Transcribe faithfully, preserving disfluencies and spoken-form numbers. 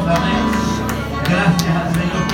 Dios, amén. Gracias al Señor.